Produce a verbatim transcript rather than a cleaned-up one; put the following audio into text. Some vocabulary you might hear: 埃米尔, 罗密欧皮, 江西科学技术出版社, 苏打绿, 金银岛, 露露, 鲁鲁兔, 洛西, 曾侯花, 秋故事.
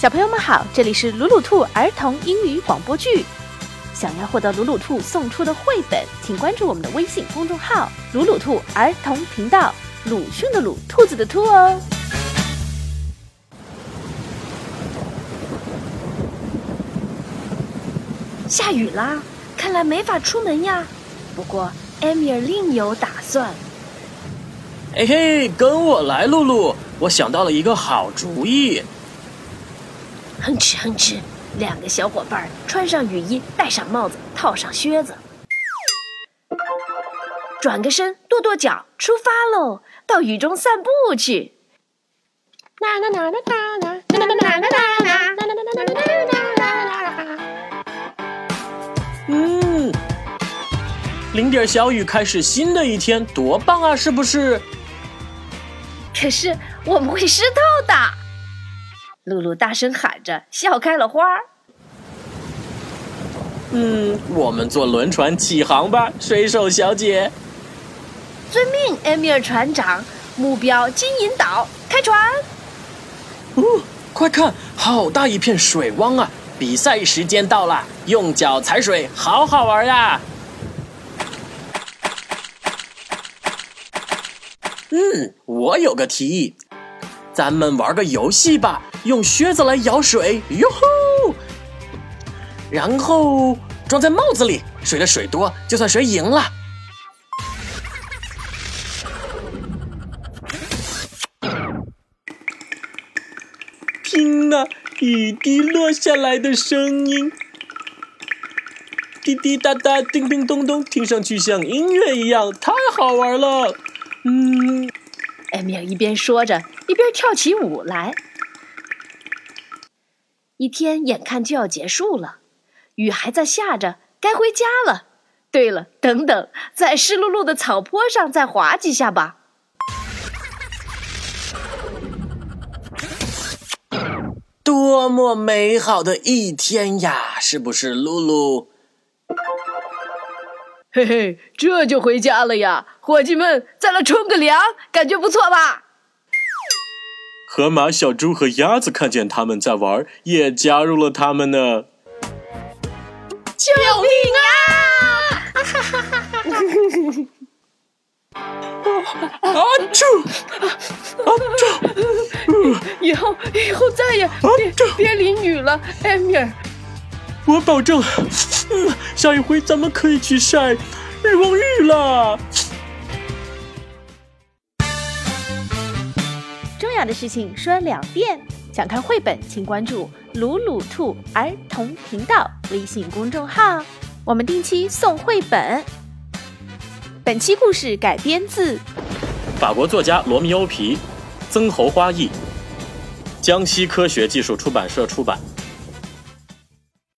小朋友们好，这里是鲁鲁兔儿童英语广播剧。想要获得鲁鲁兔送出的绘本，请关注我们的微信公众号鲁鲁兔儿童频道，鲁迅的鲁，兔子的兔哦。下雨啦，看来没法出门呀。不过埃米尔另有打算。嘿嘿，跟我来，露露，我想到了一个好主意。哼哧哼哧，两个小伙伴穿上雨衣，戴上帽子，套上靴子，转个身，跺跺脚，出发喽，到雨中散步去。嗯，淋点小雨，开始新的一天，多棒啊，是不是？可是我们会湿透的。露露大声喊着，笑开了花。嗯，我们坐轮船起航吧，水手小姐。遵命，埃米尔船长。目标金银岛，开船。哦，快看，好大一片水汪啊！比赛时间到了，用脚踩水，好好玩呀！嗯，我有个提议，咱们玩个游戏吧。用靴子来舀水，哟吼！然后装在帽子里，谁的水多就算谁赢了。听啊，雨滴落下来的声音，滴滴答答，叮叮咚咚，听上去像音乐一样，太好玩了。嗯，埃米尔一边说着，一边跳起舞来。一天眼看就要结束了，雨还在下着，该回家了。对了，等等，在湿漉漉的草坡上再滑几下吧。多么美好的一天呀，是不是，露露？嘿嘿，这就回家了呀，伙计们，再来冲个凉，感觉不错吧？河马、小猪和鸭子看见他们在玩，也加入了他们呢。救命啊！啊啾！啊啾！以后以后再也别别淋雨了，埃米尔。我保证，嗯，下一回咱们可以去晒日光浴了。重要的事情说两遍。想看绘本，请关注鲁鲁兔儿童频道微信公众号，我们定期送绘本。本期故事改编自法国作家罗密欧皮，曾侯花译，江西科学技术出版社出版。